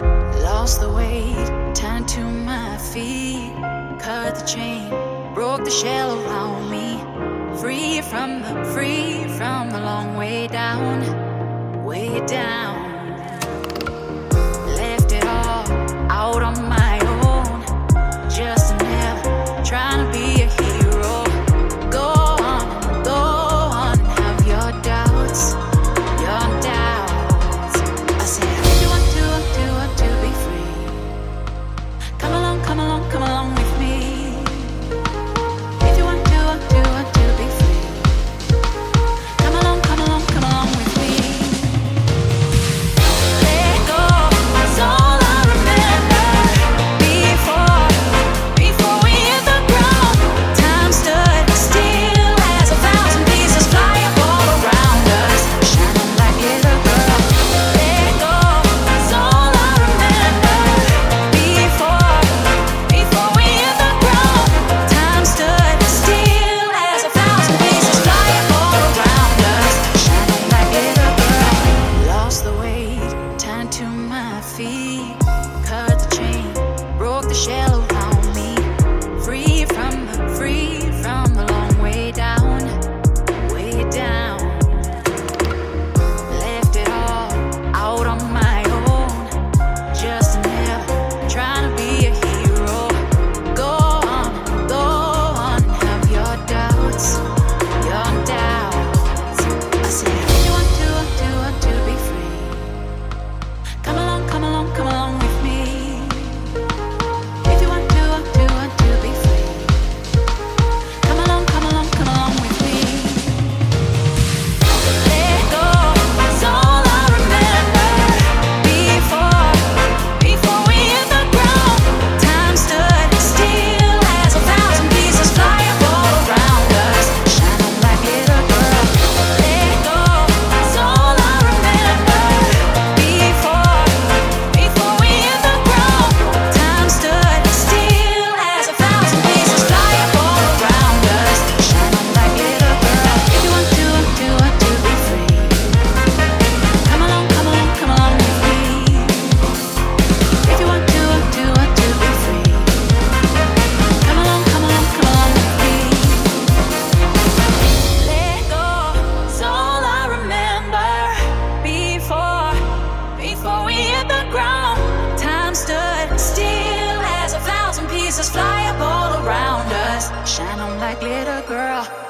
Lost the weight, turned to my feet, cut the chain, broke the shell around me. Free from the long way down, way down. Left it all out on my own, just an elf trying to be a hero. Go on, and have your doubts. Fly up all around us, shine on like glitter, girl.